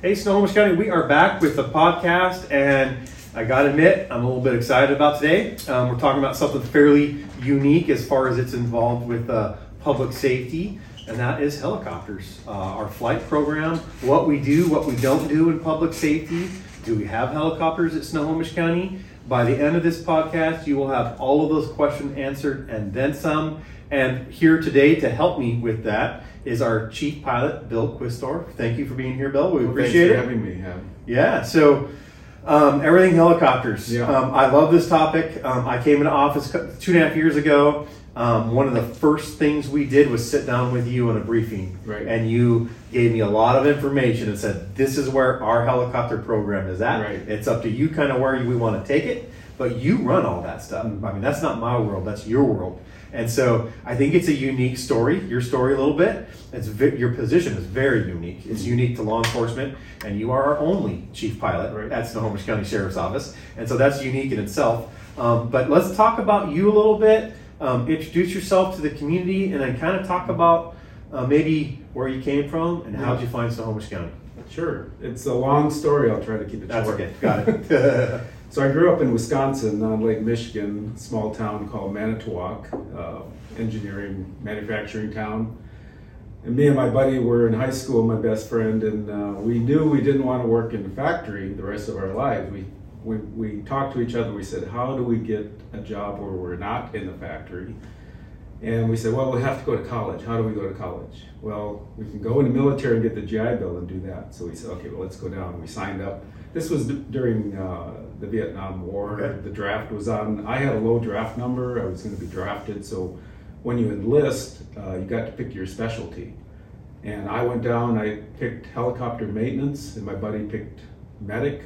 Hey, Snohomish County, we are back with the podcast, and I gotta admit, I'm a little bit excited about today. We're talking about something fairly unique as far as it's involved with public safety, and that is helicopters. Our flight program, what we do, what we don't do in public safety. Do we have helicopters at Snohomish County? By the end of this podcast, you will have all of those questions answered and then some. And here today to help me with that is our chief pilot, Bill Quistorf. Thank you for being here, Bill. We appreciate it. Thanks for having me. Yeah. So everything helicopters. Yeah. I love this topic. I came into office 2.5 years ago. One of the first things we did was sit down with you on a briefing. Right. And you gave me a lot of information and said, this is where our helicopter program is at. Right. It's up to you kind of where we want to take it, but you run all that stuff. I mean, that's not my world, that's your world. And so I think it's a unique story, your story a little bit. Your position is very unique. It's unique to law enforcement, and you are our only chief pilot at Snohomish County Sheriff's Office. And so that's unique in itself. But let's talk about you a little bit, introduce yourself to the community, and then kind of talk about maybe where you came from and how did you find Snohomish County? Sure, it's a long story. I'll try to keep it short. That's okay, got it. So I grew up in Wisconsin on Lake Michigan, a small town called Manitowoc, engineering, manufacturing town. And me and my buddy were in high school, my best friend, and we knew we didn't want to work in a factory the rest of our lives. We talked to each other, we said, how do we get a job where we're not in the factory? And we said, well, we have to go to college. How do we go to college? Well, we can go in the military and get the GI Bill and do that. So we said, okay, well, let's go down. We signed up. This was during the Vietnam War. Okay. The draft was on. I had a low draft number. I was going to be drafted. So when you enlist, you got to pick your specialty. And I went down. I picked helicopter maintenance, and my buddy picked medic.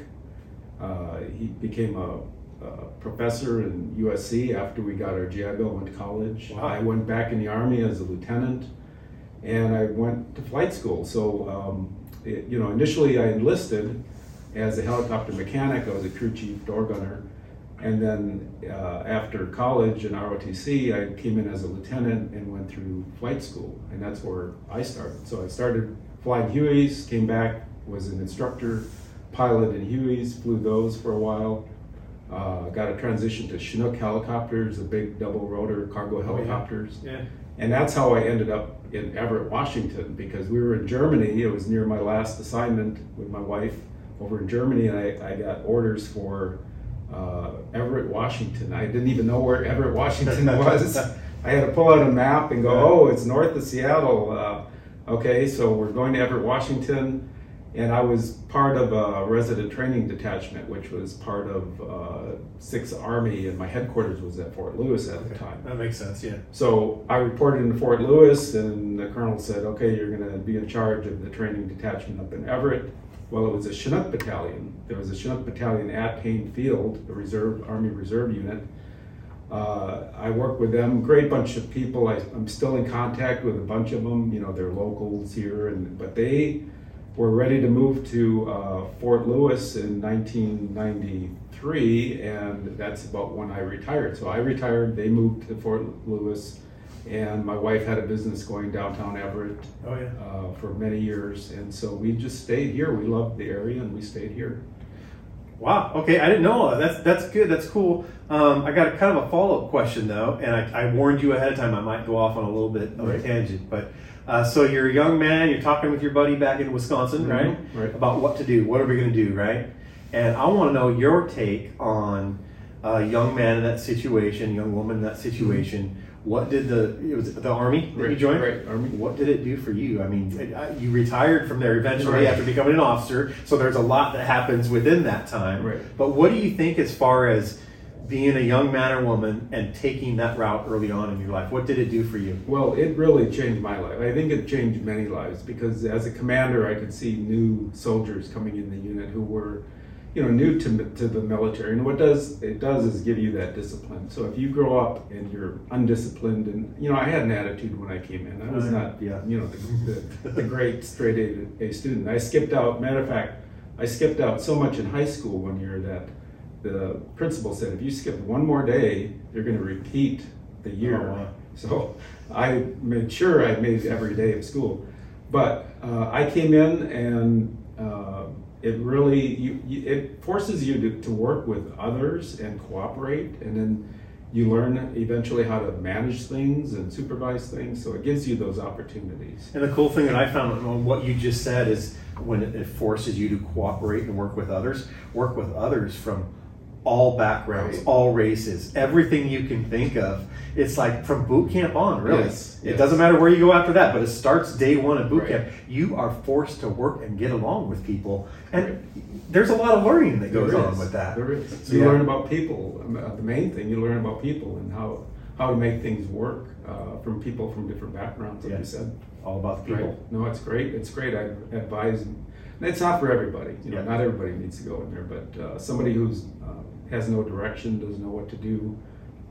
He became a professor in USC after we got our GI Bill, went to college. Wow. I went back in the Army as a lieutenant, and I went to flight school. So, initially I enlisted as a helicopter mechanic. I was a crew chief, door gunner, and then after college in ROTC, I came in as a lieutenant and went through flight school, and that's where I started. So I started flying Hueys, came back, was an instructor pilot in Hueys, flew those for a while. Got a transition to Chinook helicopters, the big double rotor cargo helicopters. Oh, yeah. Yeah. And that's how I ended up in Everett, Washington, because we were in Germany. It was near my last assignment with my wife over in Germany, and I got orders for Everett, Washington. I didn't even know where Everett, Washington was. I had to pull out a map and go, oh, it's north of Seattle. Okay, so we're going to Everett, Washington. And I was part of a resident training detachment, which was part of 6th Army, and my headquarters was at Fort Lewis at the time. That makes sense, yeah. So I reported into Fort Lewis, and the colonel said, okay, you're gonna be in charge of the training detachment up in Everett. Well, it was a Chinook battalion. There was a Chinook battalion at Payne Field, the reserve Army Reserve Unit. I worked with them, great bunch of people. I'm still in contact with a bunch of them. You know, they're locals here, but they were ready to move to Fort Lewis in 1993, and that's about when I retired. So I retired, they moved to Fort Lewis, and my wife had a business going downtown Everett for many years, and so we just stayed here. We loved the area, and we stayed here. Wow, okay, I didn't know. That's good, that's cool. I got a follow-up question, though, and I warned you ahead of time I might go off on a little bit of a tangent, but so you're a young man, you're talking with your buddy back in Wisconsin, right? About what to do, what are we gonna do, right? And I wanna know your take on a young man in that situation, young woman in that situation. What did the Army that you joined? Right, Army. What did it do for you? I mean, you retired from there eventually after becoming an officer, so there's a lot that happens within that time. Right. But what do you think as far as being a young man or woman and taking that route early on in your life? What did it do for you? Well, it really changed my life. I think it changed many lives, because as a commander, I could see new soldiers coming in the unit who were, new to the military. And what it does is give you that discipline. So if you grow up and you're undisciplined, and I had an attitude when I came in. I was not the great straight A student. I skipped out so much in high school one year that the principal said, if you skip one more day, you're going to repeat the year. Oh, wow. So I made sure I made every day of school. But I came in and it really, it forces you to work with others and cooperate, and then you learn eventually how to manage things and supervise things, so it gives you those opportunities. And the cool thing that I found on what you just said is when it forces you to cooperate and work with others from all backgrounds, right, all races, everything you can think of. It's like from boot camp on, really. Yes, it doesn't matter where you go after that, but it starts day one at boot camp. You are forced to work and get along with people. And there's a lot of learning that goes on with that. There is. So you learn about people. The main thing, you learn about people and how to make things work from people from different backgrounds, like you said. All about the people. Right. No, it's great. It's great. I advise. It's not for everybody. You know, not everybody needs to go in there, but somebody who's has no direction, doesn't know what to do,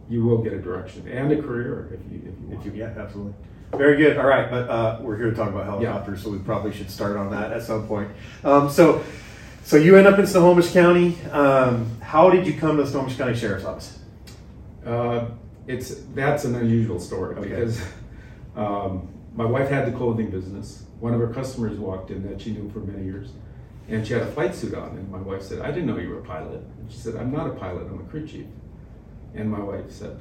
you will get a direction and a career if you want. Absolutely. Very good. All right, but we're here to talk about helicopters, so we probably should start on that at some point. So you end up in Snohomish County. How did you come to the Snohomish County Sheriff's Office? That's an unusual story because my wife had the clothing business. One of her customers walked in that she knew for many years, and she had a flight suit on. And my wife said, "I didn't know you were a pilot." And she said, "I'm not a pilot, I'm a crew chief." And my wife said,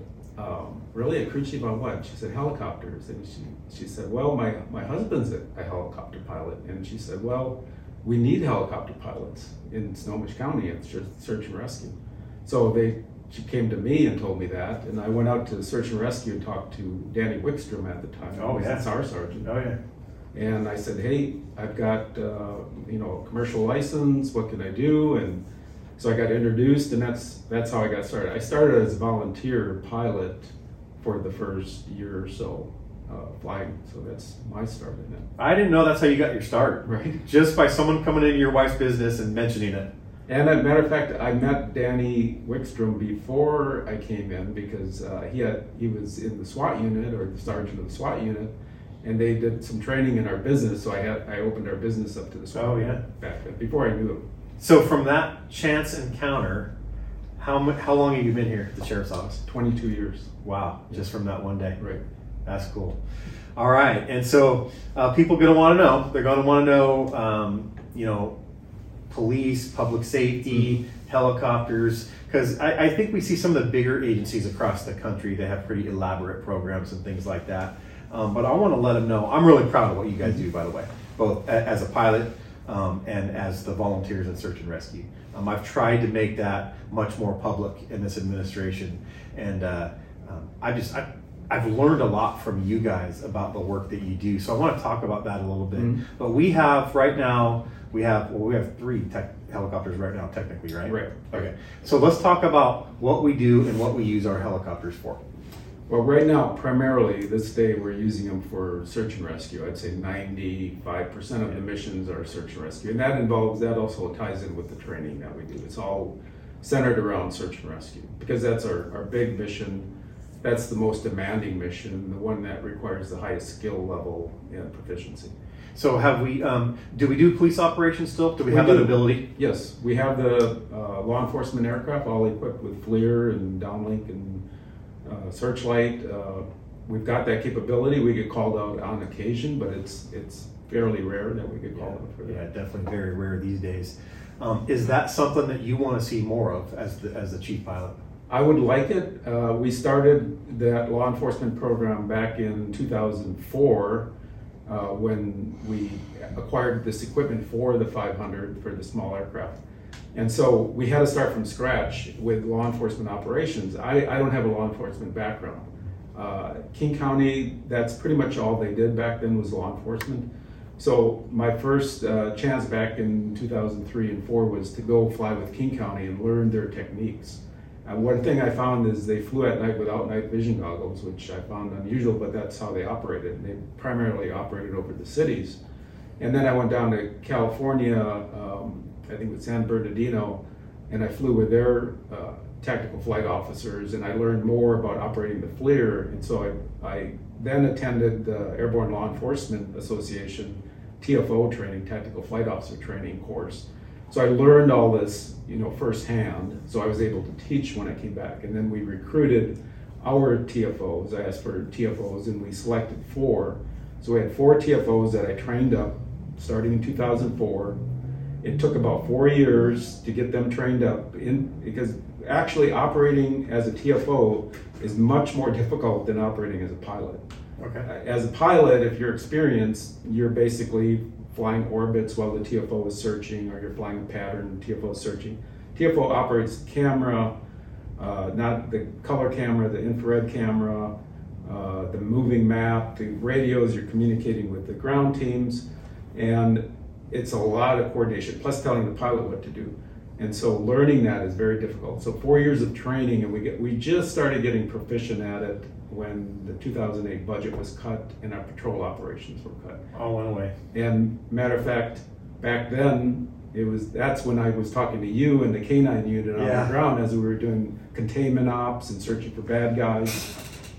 "Really, a crew chief on what?" She said, "Helicopters." And she said, "Well, my husband's a helicopter pilot." And she said, "Well, we need helicopter pilots in Snohomish County at search and rescue." So she came to me and told me that, and I went out to search and rescue and talked to Danny Wickstrom at the time. Oh, he was a SAR sergeant. Oh, yeah. And I said, "Hey, I've got a commercial license. What can I do?" And so I got introduced, and that's how I got started. I started as a volunteer pilot for the first year or so flying. So that's my start in it. I didn't know that's how you got your start, right? Just by someone coming into your wife's business and mentioning it. And as a matter of fact, I met Danny Wickstrom before I came in because he was in the SWAT unit, or the sergeant of the SWAT unit. And they did some training in our business, so I opened our business up to the SWAT back then, before I knew them. So from that chance encounter, how long have you been here at the Sheriff's Office? 22 years. Wow, just from that one day. Right. That's cool. All right, and so people are going to want to know. They're going to want to know, police, public safety, helicopters, because I think we see some of the bigger agencies across the country that have pretty elaborate programs and things like that. But I want to let them know, I'm really proud of what you guys do, by the way, both as a pilot and as the volunteers at Search and Rescue. I've tried to make that much more public in this administration. And I've learned a lot from you guys about the work that you do. So I want to talk about that a little bit. Mm-hmm. But we have right now, we have three helicopters right now, technically, right? Right. Okay. So let's talk about what we do and what we use our helicopters for. Well, right now, primarily this day, we're using them for search and rescue. I'd say 95% of the missions are search and rescue. And that also ties in with the training that we do. It's all centered around search and rescue because that's our big mission. That's the most demanding mission, the one that requires the highest skill level and proficiency. So do we do police operations still? Do we have that ability? Yes, we have the law enforcement aircraft all equipped with FLIR and downlink and Searchlight. We've got that capability. We get called out on occasion, but it's fairly rare that we get called out for that. Yeah, definitely very rare these days. Is that something that you want to see more of as the chief pilot? I would like it. We started that law enforcement program back in 2004 when we acquired this equipment for the 500 for the small aircraft. And so we had to start from scratch with law enforcement operations. I don't have a law enforcement background. King County, that's pretty much all they did back then was law enforcement. So my first chance back in 2003 and 4 was to go fly with King County and learn their techniques. And one thing I found is they flew at night without night vision goggles, which I found unusual, but that's how they operated. And they primarily operated over the cities. And then I went down to California, I think with San Bernardino, and I flew with their tactical flight officers, and I learned more about operating the FLIR. And so I then attended the Airborne Law Enforcement Association TFO training, tactical flight officer training course. So I learned all this, firsthand. So I was able to teach when I came back. And then we recruited our TFOs. I asked for TFOs, and we selected 4. So we had 4 TFOs that I trained up starting in 2004. It took about 4 years to get them trained up in, because actually operating as a TFO is much more difficult than operating as a pilot. Okay. As a pilot, if you're experienced, you're basically flying orbits while the TFO is searching, or you're flying a pattern, TFO is searching. TFO operates camera, not the color camera, the infrared camera, the moving map, the radios, you're communicating with the ground teams, and it's a lot of coordination, plus telling the pilot what to do. And so learning that is very difficult. So 4 years of training, and we just started getting proficient at it when the 2008 budget was cut and our patrol operations were cut. All one way. And matter of fact, back then, that's when I was talking to you and the K-9 unit on the ground as we were doing containment ops and searching for bad guys.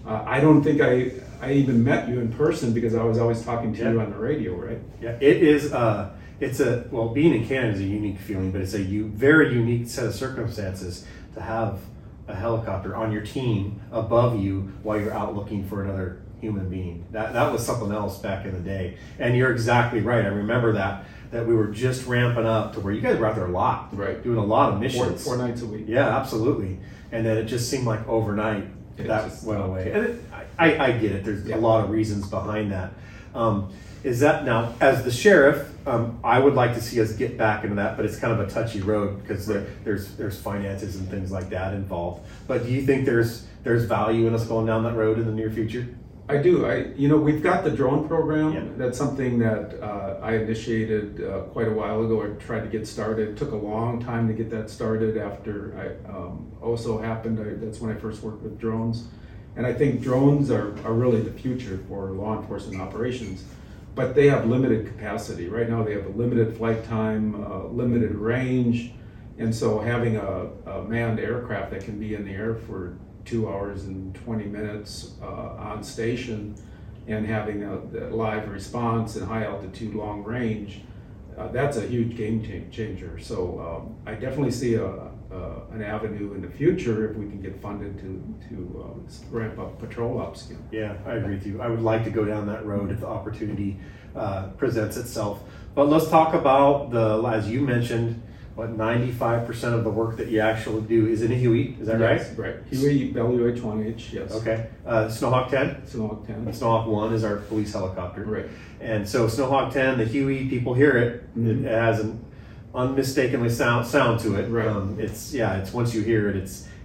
I don't think I even met you in person, because I was always talking to you on the radio, right? Yeah, it is, well, being in Canada is a unique feeling, but it's a very unique set of circumstances to have a helicopter on your team above you while you're out looking for another human being. That was something else back in the day. And you're exactly right. I remember that we were just ramping up to where you guys were out there a lot, right? Doing a lot of missions. Four nights a week. Yeah, absolutely. And then it just seemed like overnight that went away. And I get it. There's a lot of reasons behind that. Is that now, as the sheriff, I would like to see us get back into that, but it's kind of a touchy road because there's finances and things like that involved. But do you think there's value in us going down that road in the near future? I do. We've got the drone program. Yeah. That's something that I initiated quite a while ago, or tried to get started. It took a long time to get that started after I also happened. That's when I first worked with drones. And I think drones are really the future for law enforcement operations, but they have limited capacity. Right now they have a limited flight time, limited range. And so having a manned aircraft that can be in the air for 2 hours and 20 minutes on station, and having a live response and high altitude, long range, that's a huge game changer. So I definitely see an avenue in the future if we can get funded to ramp up patrol ops again. Yeah, I agree with you. I would like to go down that road if the opportunity presents itself. But let's talk about as you mentioned, what 95% of the work that you actually do is in a Huey, is that right? Right. Huey, Bell UH-1H, yes. Okay. Snohawk 10? Snohawk 10. Snohawk 1 is our police helicopter. Right. And so Snohawk 10, the Huey, people hear it. Mm-hmm. It has an unmistakably sound to it. Right. It's once you hear it,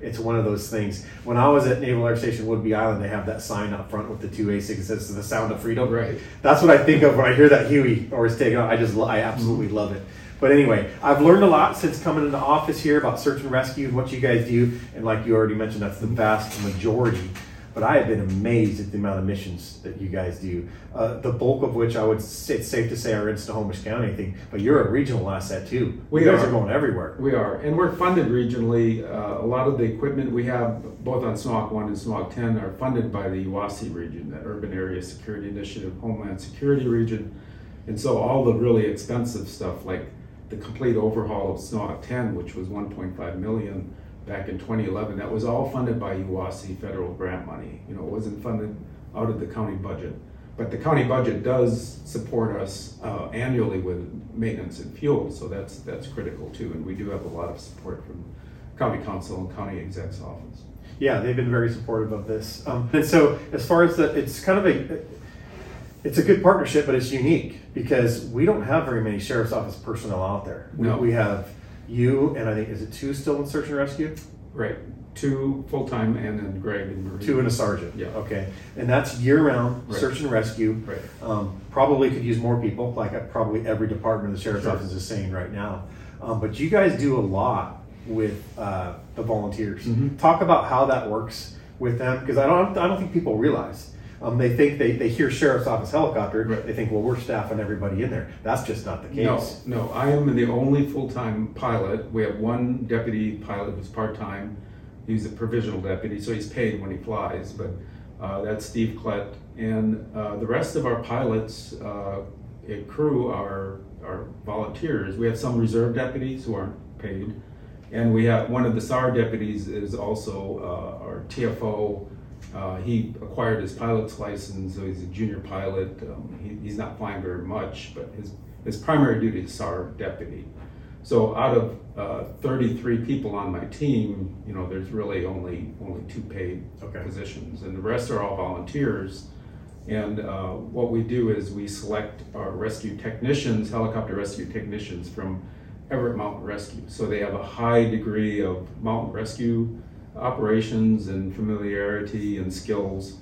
it's one of those things. When I was at Naval Air Station Woodby Island, they have that sign up front with the 2A6 that says the sound of freedom. Right. That's what I think of when I hear that Huey or it's taken out. I absolutely love it. But anyway, I've learned a lot since coming into office here about search and rescue and what you guys do. And like you already mentioned, that's the vast majority. But I have been amazed at the amount of missions that you guys do. The bulk of which I would say, it's safe to say, are in Snohomish County, I think. But you're a regional asset too. You guys are going everywhere. We are, and we're funded regionally. A lot of the equipment we have, both on Snohomish 1 and Snohomish 10, are funded by the UASI region, the Urban Area Security Initiative, Homeland Security region. And so all the really expensive stuff, like the complete overhaul of Snohomish 10, which was $1.5 million back in 2011, that was all funded by UASI federal grant money. It wasn't funded out of the county budget. But the county budget does support us annually with maintenance and fuel, so that's critical too. And we do have a lot of support from county council and county exec's office. Yeah, they've been very supportive of this. And so as far as it's kind of it's a good partnership, but it's unique because we don't have very many sheriff's office personnel out there. No. We have you, and I think, is it two still in search and rescue? Right, two full-time, and then Greg and Marie. Two and a sergeant. Yeah. Okay, and that's year-round search and rescue. Right. Probably could use more people, like probably every department of the sheriff's office is saying right now. But you guys do a lot with the volunteers. Mm-hmm. Talk about how that works with them, because I don't think people realize. They think they hear sheriff's office helicopter. Right. They think, well, we're staffing everybody in there. That's just not the case. No. I am the only full-time pilot. We have one deputy pilot who's part-time. He's a provisional deputy, so he's paid when he flies. But that's Steve Klett, and the rest of our pilots, crew, are volunteers. We have some reserve deputies who aren't paid, and we have one of the SAR deputies is also our TFO. He acquired his pilot's license, so he's a junior pilot. He's not flying very much, but his primary duty is SAR deputy. So out of 33 people on my team, you know, there's really only two paid positions, and the rest are all volunteers. And what we do is we select our rescue technicians, helicopter rescue technicians from Everett Mountain Rescue. So they have a high degree of mountain rescue operations and familiarity and skills.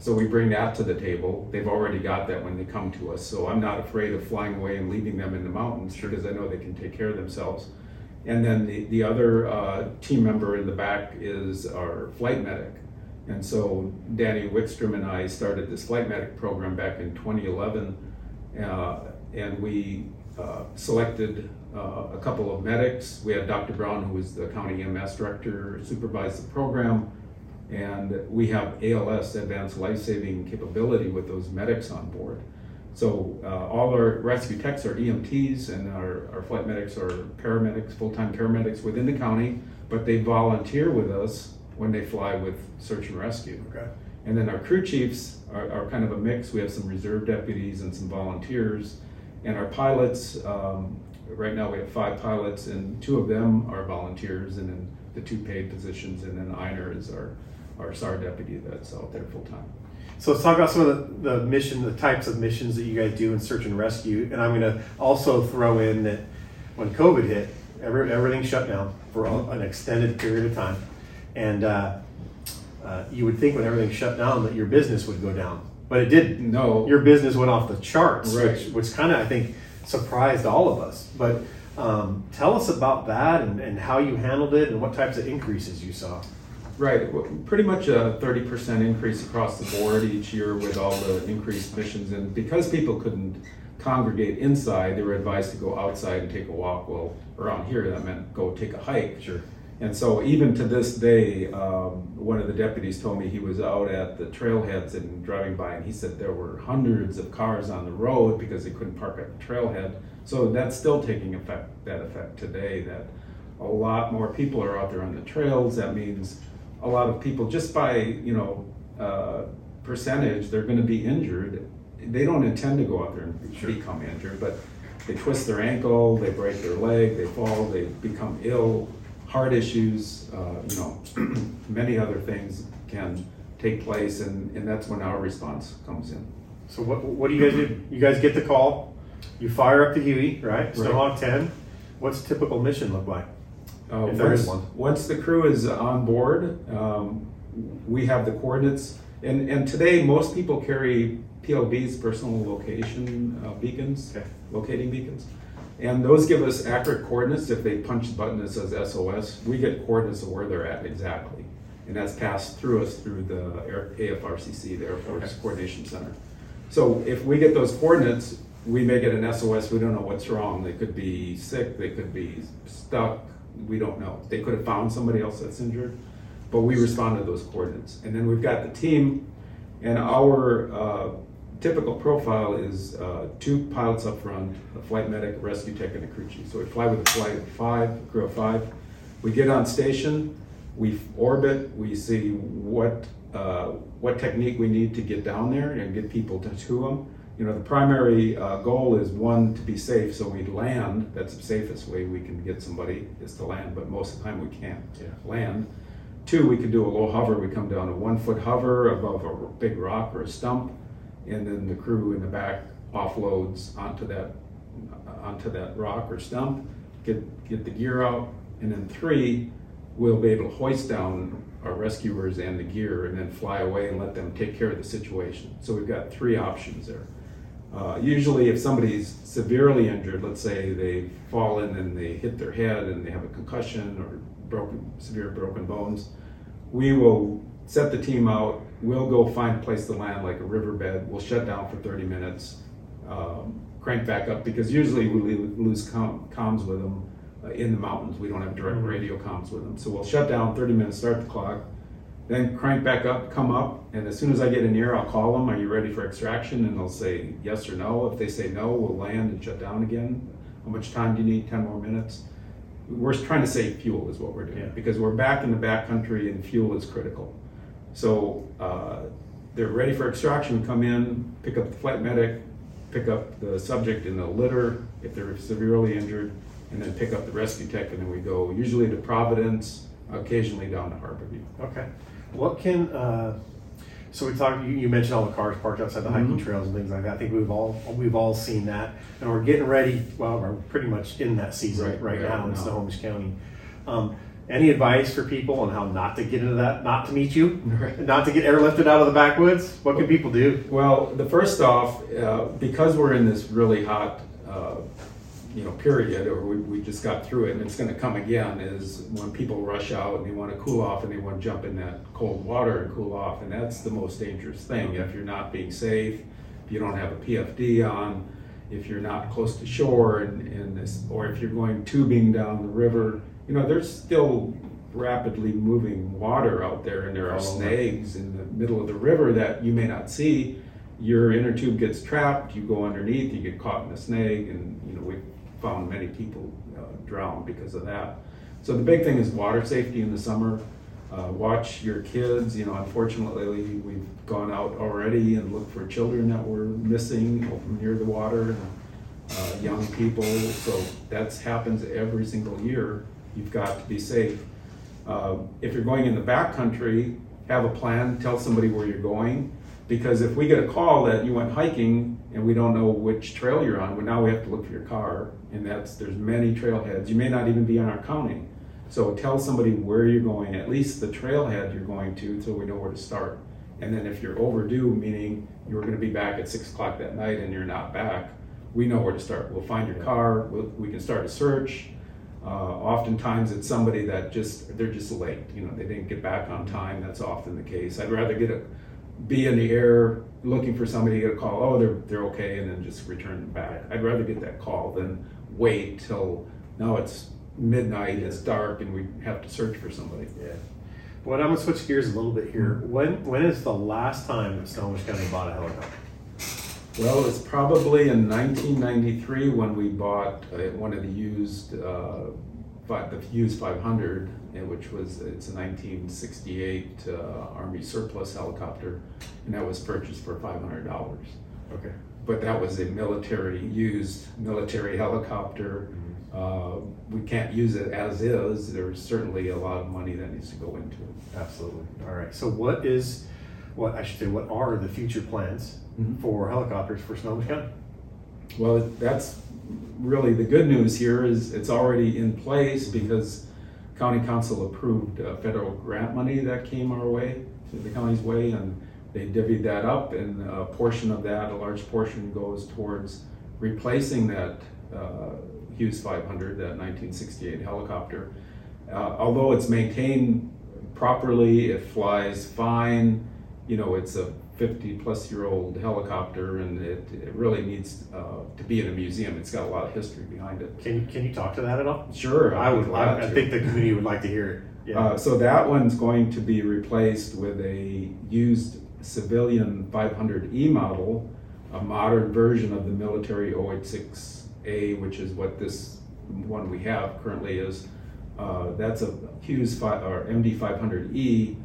So we bring that to the table. They've already got that when they come to us. So I'm not afraid of flying away and leaving them in the mountains because I know they can take care of themselves. And then the other team member in the back is our flight medic. And so Danny Wickstrom and I started this flight medic program back in 2011. And we selected a couple of medics. We had Dr. Brown, who was the county EMS director, supervise the program. And we have ALS, advanced life-saving capability, with those medics on board. So all our rescue techs are EMTs, and our flight medics are paramedics, full-time paramedics within the county, but they volunteer with us when they fly with search and rescue. Okay. And then our crew chiefs are kind of a mix. We have some reserve deputies and some volunteers. And our pilots, right now we have 5 pilots, and 2 of them are volunteers, and then the 2 paid positions, and then Einer is our SAR deputy that's out there full time. So let's talk about some of the mission, the types of missions that you guys do in search and rescue. And I'm going to also throw in that when COVID hit, everything shut down for an extended period of time. And you would think when everything shut down that your business would go down, but it didn't. No, your business went off the charts, right, which kind of, I think, surprised all of us. But tell us about that and how you handled it and what types of increases you saw. Right, well, pretty much a 30% increase across the board each year with all the increased missions. And because people couldn't congregate inside, they were advised to go outside and take a walk. Well, around here that meant go take a hike. Sure. And so even to this day, one of the deputies told me he was out at the trailheads and driving by, and he said there were hundreds of cars on the road because they couldn't park at the trailhead. So that's still taking effect today, that a lot more people are out there on the trails. That means a lot of people, just by, you know, percentage, they're going to be injured. They don't intend to go out there and become injured, but they twist their ankle, they break their leg, they fall, they become ill. Heart issues, you know, many other things can take place, and that's when our response comes in. So what do you guys do? You guys get the call, you fire up the Huey, right? Snohomish 10. What's a typical mission look like? If there is one. Once the crew is on board, we have the coordinates, and today most people carry PLBs, personal location beacons, locating beacons. And those give us accurate coordinates. If they punch the button that says SOS, we get coordinates of where they're at exactly. And that's passed through us through the AFRCC, the Air Force Coordination Center. So if we get those coordinates, we may get an SOS. We don't know what's wrong. They could be sick. They could be stuck. We don't know. They could have found somebody else that's injured. But we respond to those coordinates. And then we've got the team, and our typical profile is 2 pilots up front, a flight medic, a rescue tech, and a crew chief. So we fly with a flight of 5, crew of 5. We get on station, we orbit, we see what technique we need to get down there and get people to them. You know, the primary goal is, one, to be safe. So we land. That's the safest way we can get somebody, is to land, but most of the time we can't land. 2, we can do a low hover. We come down to 1-foot hover above a big rock or a stump, and then the crew in the back offloads onto that rock or stump, get the gear out, and then 3, we'll be able to hoist down our rescuers and the gear and then fly away and let them take care of the situation. So we've got 3 options there. Usually if somebody's severely injured, let's say they've fallen and they hit their head and they have a concussion or severe broken bones, we will set the team out. We'll go find a place to land, like a riverbed. We'll shut down for 30 minutes, crank back up, because usually we lose comms with them in the mountains. We don't have direct radio comms with them. So we'll shut down 30 minutes, start the clock, then crank back up, come up, and as soon as I get in here, I'll call them, "Are you ready for extraction?" And they'll say yes or no. If they say no, we'll land and shut down again. "How much time do you need?" 10 more minutes. We're trying to save fuel is what we're doing, because we're back in the back country and fuel is critical. So they're ready for extraction. We come in, pick up the flight medic, pick up the subject in the litter if they're severely injured, and then pick up the rescue tech, and then we go usually to Providence, occasionally down to Harborview. Okay. What can, so we talked, you mentioned all the cars parked outside the hiking trails and things like that. I think we've all seen that, and we're getting ready, well, we're pretty much in that season right now in Snohomish County. Any advice for people on how not to get into that, not to meet you, not to get airlifted out of the backwoods? What can people do? Well, the first off, because we're in this really hot period, or we just got through it and it's going to come again, is when people rush out and they want to cool off and they want to jump in that cold water and cool off. And that's the most dangerous thing. If you're not being safe, if you don't have a PFD on, if you're not close to shore, or if you're going tubing down the river, there's still rapidly moving water out there, and there are snags in the middle of the river that you may not see. Your inner tube gets trapped, you go underneath, you get caught in a snag, and we've found many people drown because of that. So the big thing is water safety in the summer. Watch your kids. Unfortunately, we've gone out already and looked for children that were missing near the water, young people. So that happens every single year. You've got to be safe. If you're going in the backcountry, have a plan, tell somebody where you're going, because if we get a call that you went hiking and we don't know which trail you're on, well, now we have to look for your car, and there's many trailheads. You may not even be in our county. So tell somebody where you're going, at least the trailhead you're going to, so we know where to start. And then if you're overdue, meaning you're gonna be back at 6 o'clock that night and you're not back, we know where to start. We'll find your car, we can start a search. Oftentimes it's somebody that they're just late, they didn't get back on time. That's often the case. I'd rather be in the air looking for somebody, get a call, they're okay, and then just return them back. I'd rather get that call than wait till now it's midnight, it's dark, and we have to search for somebody. Yeah. Well, I'm gonna switch gears a little bit here. When is the last time that Snohomish County bought a helicopter? Well, it's probably in 1993 when we bought one of the used, the Hughes 500, which was, it's a 1968 Army surplus helicopter, and that was purchased for $500. Okay. But that was a military helicopter. We can't use it as is. There's certainly a lot of money that needs to go into it. Absolutely. All right. So what are the future plans for helicopters for Snohomish County? Well, that's really the good news here, is it's already in place because County Council approved federal grant money that came our way, to the county's way, and they divvied that up, and a large portion goes towards replacing that Hughes 500, that 1968 helicopter. Although it's maintained properly, it flies fine, it's a 50-plus-year-old helicopter, and it really needs to be in a museum. It's got a lot of history behind it. Can you talk to that at all? Sure, I think the community would like to hear it. Yeah. So that one's going to be replaced with a used civilian 500E model, a modern version of the military OH-6A, which is what this one we have currently is. That's a Hughes or MD-500E.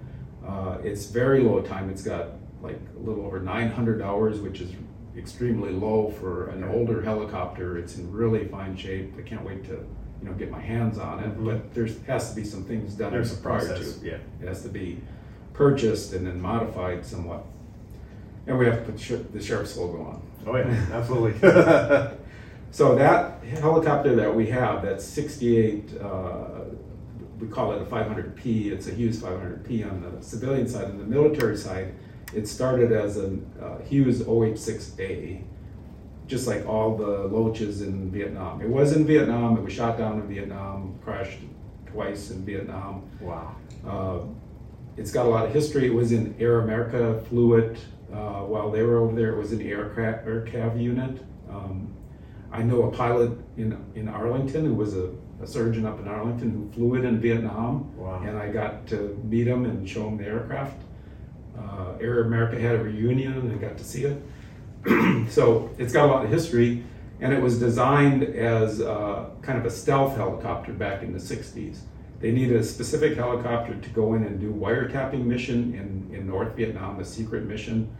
It's very low time. It's got like a little over 900 hours, which is extremely low for an older helicopter. It's in really fine shape. I can't wait to get my hands on it, but there has to be some things done. There's a process. It has to be purchased and then modified somewhat. And we have to put the sheriff's logo on. Oh yeah, absolutely. So that helicopter that we have, that's 68, we call it a 500P. It's a Hughes 500P on the civilian side. On the military side, it started as a Hughes OH-6A, just like all the Loaches in Vietnam. It was in Vietnam, it was shot down in Vietnam, crashed twice in Vietnam. Wow. It's got a lot of history. It was in Air America, flew it while they were over there. It was an aircraft unit. I know a pilot in Arlington who was a surgeon up in Arlington who flew it in Vietnam. Wow. And I got to meet him and show him the aircraft. Air America had a reunion and I got to see it. So it's got a lot of history, and it was designed as kind of a stealth helicopter back in the 60s. They needed a specific helicopter to go in and do wiretapping mission in North Vietnam, a secret mission.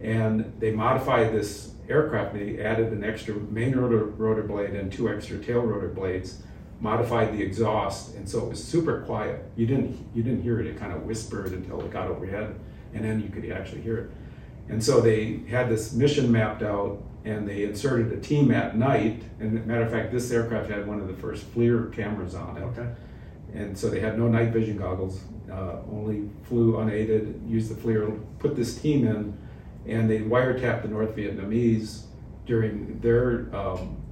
And they modified this aircraft. They added an extra main rotor blade and two extra tail rotor blades, modified the exhaust, and so it was super quiet. You didn't hear it. It kind of whispered until it got overhead, and then you could actually hear it. And so they had this mission mapped out, and they inserted a team at night. And matter of fact, this aircraft had one of the first FLIR cameras on it. Okay. And so they had no night vision goggles, only flew unaided, used the FLIR, put this team in, and they wiretapped the North Vietnamese during their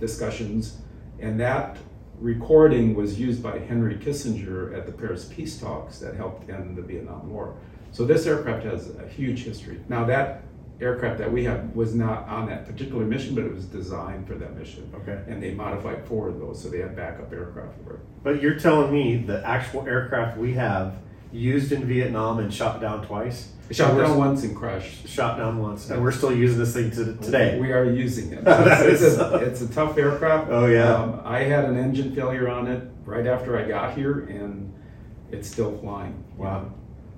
discussions. And that recording was used by Henry Kissinger at the Paris Peace Talks that helped end the Vietnam War. So this aircraft has a huge history. Now that aircraft that we have was not on that particular mission, but it was designed for that mission. Okay. And they modified four of those, so they had backup aircraft for it. But you're telling me the actual aircraft we have used in Vietnam and shot down twice? Shot down once and crashed. Shot down once, and we're still using this thing today. We are using it. It's a tough aircraft. Oh yeah. I had an engine failure on it right after I got here, and it's still flying. Wow.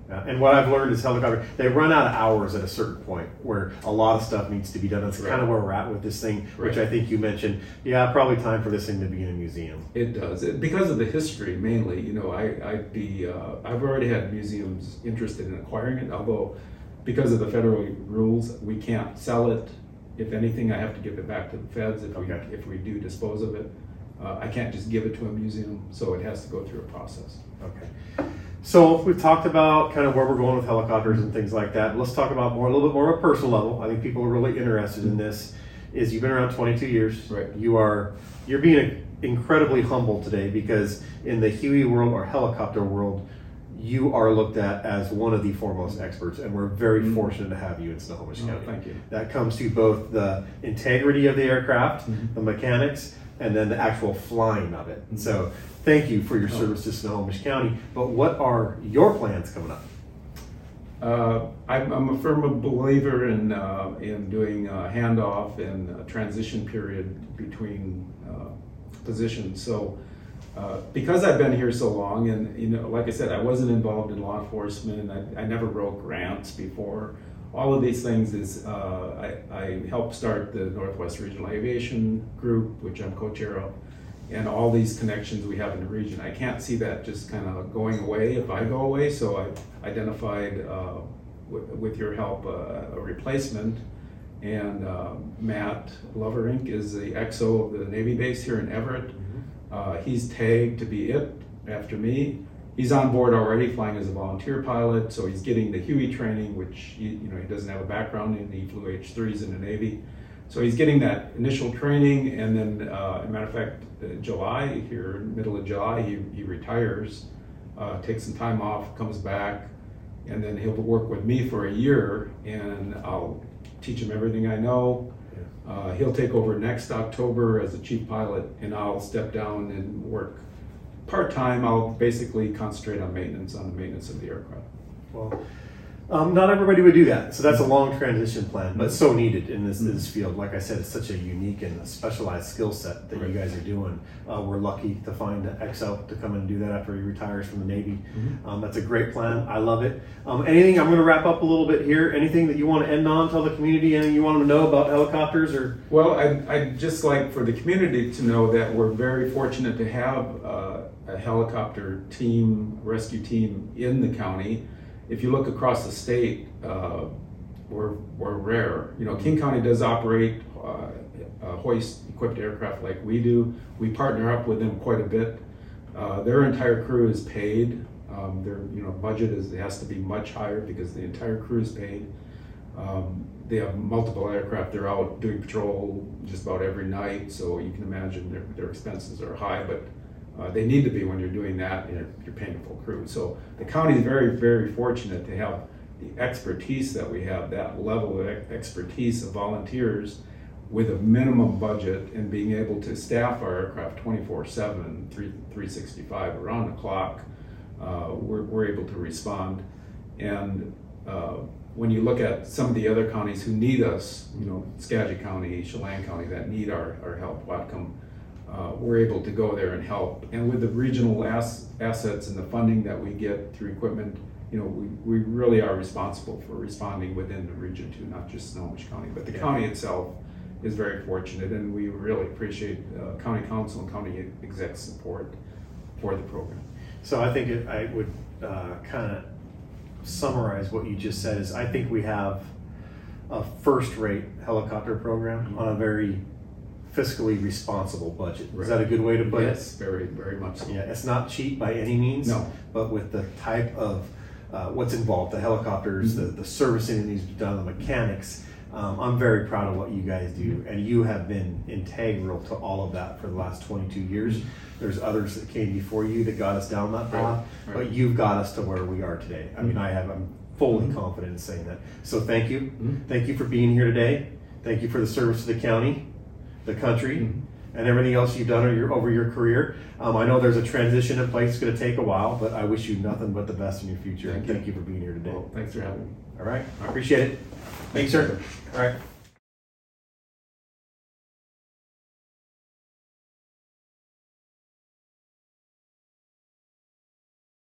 Yeah. And what I've learned is helicopter, they run out of hours at a certain point where a lot of stuff needs to be done. That's right. Kind of where we're at with this thing, right, which I think you mentioned. Yeah, probably time for this thing to be in a museum. It does. Because of the history, mainly, you know, I've already had museums interested in acquiring it, although because of the federal rules, we can't sell it. If anything, I have to give it back to the feds if we do dispose of it. I can't just give it to a museum, so it has to go through a process. Okay. So we've talked about kind of where we're going with helicopters and things like that. Let's talk about a little bit more of a personal level. I think people are really interested in this. Is you've been around 22 years. Right. You're being incredibly humble today, because in the Huey world or helicopter world, you are looked at as one of the foremost experts, and we're very fortunate to have you in Snohomish County. Thank you. That comes to both the integrity of the aircraft, the mechanics, and then the actual flying of it. And so thank you for your service to Snohomish County. But what are your plans coming up? I'm a firm believer in doing a handoff and a transition period between positions. So because I've been here so long, and you know, like I said, I wasn't involved in law enforcement. I never wrote grants before. All of these things is, I helped start the Northwest Regional Aviation Group, which I'm co-chair of, and all these connections we have in the region. I can't see that just kind of going away if I go away, so I identified with your help a replacement, and Matt Loverink is the XO of the Navy base here in Everett. He's tagged to be it after me. He's on board already, flying as a volunteer pilot, so he's getting the Huey training, which he doesn't have a background in. He flew H-3s in the Navy, so he's getting that initial training. And then, as a matter of fact, middle of July, he retires, takes some time off, comes back, and then he'll work with me for a year, and I'll teach him everything I know. Yeah. He'll take over next October as a chief pilot, and I'll step down and work part-time. I'll basically concentrate on the maintenance of the aircraft. Well, not everybody would do that, so that's a long transition plan, but so needed in this field. Like I said, it's such a unique and a specialized skill set that you guys are doing. We're lucky to find an XO to come and do that after he retires from the Navy. That's a great plan. I love it. Anything, I'm going to wrap up a little bit here. Anything that you want to end on, tell the community, anything you want them to know about helicopters? Or well, I'd just like for the community to know that we're very fortunate to have a helicopter team, rescue team in the county. If you look across the state, we're rare. You know, King County does operate hoist-equipped aircraft like we do. We partner up with them quite a bit. Their entire crew is paid. Their budget has to be much higher because the entire crew is paid. They have multiple aircraft. They're out doing patrol just about every night, so you can imagine their expenses are high, but they need to be when you're doing that, and you're paying a full crew. So the county is very, very fortunate to have the expertise that we have, that level of expertise of volunteers with a minimum budget, and being able to staff our aircraft 24/7, 365, around the clock. We're able to respond. And when you look at some of the other counties who need us, Skagit County, Chelan County, that need our help, Whatcom, we're able to go there and help. And with the regional assets and the funding that we get through equipment, you know, we really are responsible for responding within the region too, not just Snohomish County, but the county itself is very fortunate, and we really appreciate county council and county exec support for the program. So I think I would kind of summarize what you just said is I think we have a first-rate helicopter program mm-hmm. on a very fiscally responsible budget. Right. Is that a good way to put it? Yes, very, very much so. Yeah, it's not cheap by any means, no. But with the type of what's involved, the helicopters, mm-hmm. the servicing that needs to be done, the mechanics, I'm very proud of what you guys do, and you have been integral to all of that for the last 22 years. There's others that came before you that got us down that path, right. But you've got us to where we are today. I mean, I'm fully mm-hmm. confident in saying that. So thank you. Mm-hmm. Thank you for being here today. Thank you for the service to the county, the country, mm-hmm. and everything else you've done over your career. I know there's a transition in place. It's going to take a while, but I wish you nothing but the best in your future. Thank you for being here today. Well, thanks for having me. All right. I appreciate it. Thanks, sir. All right.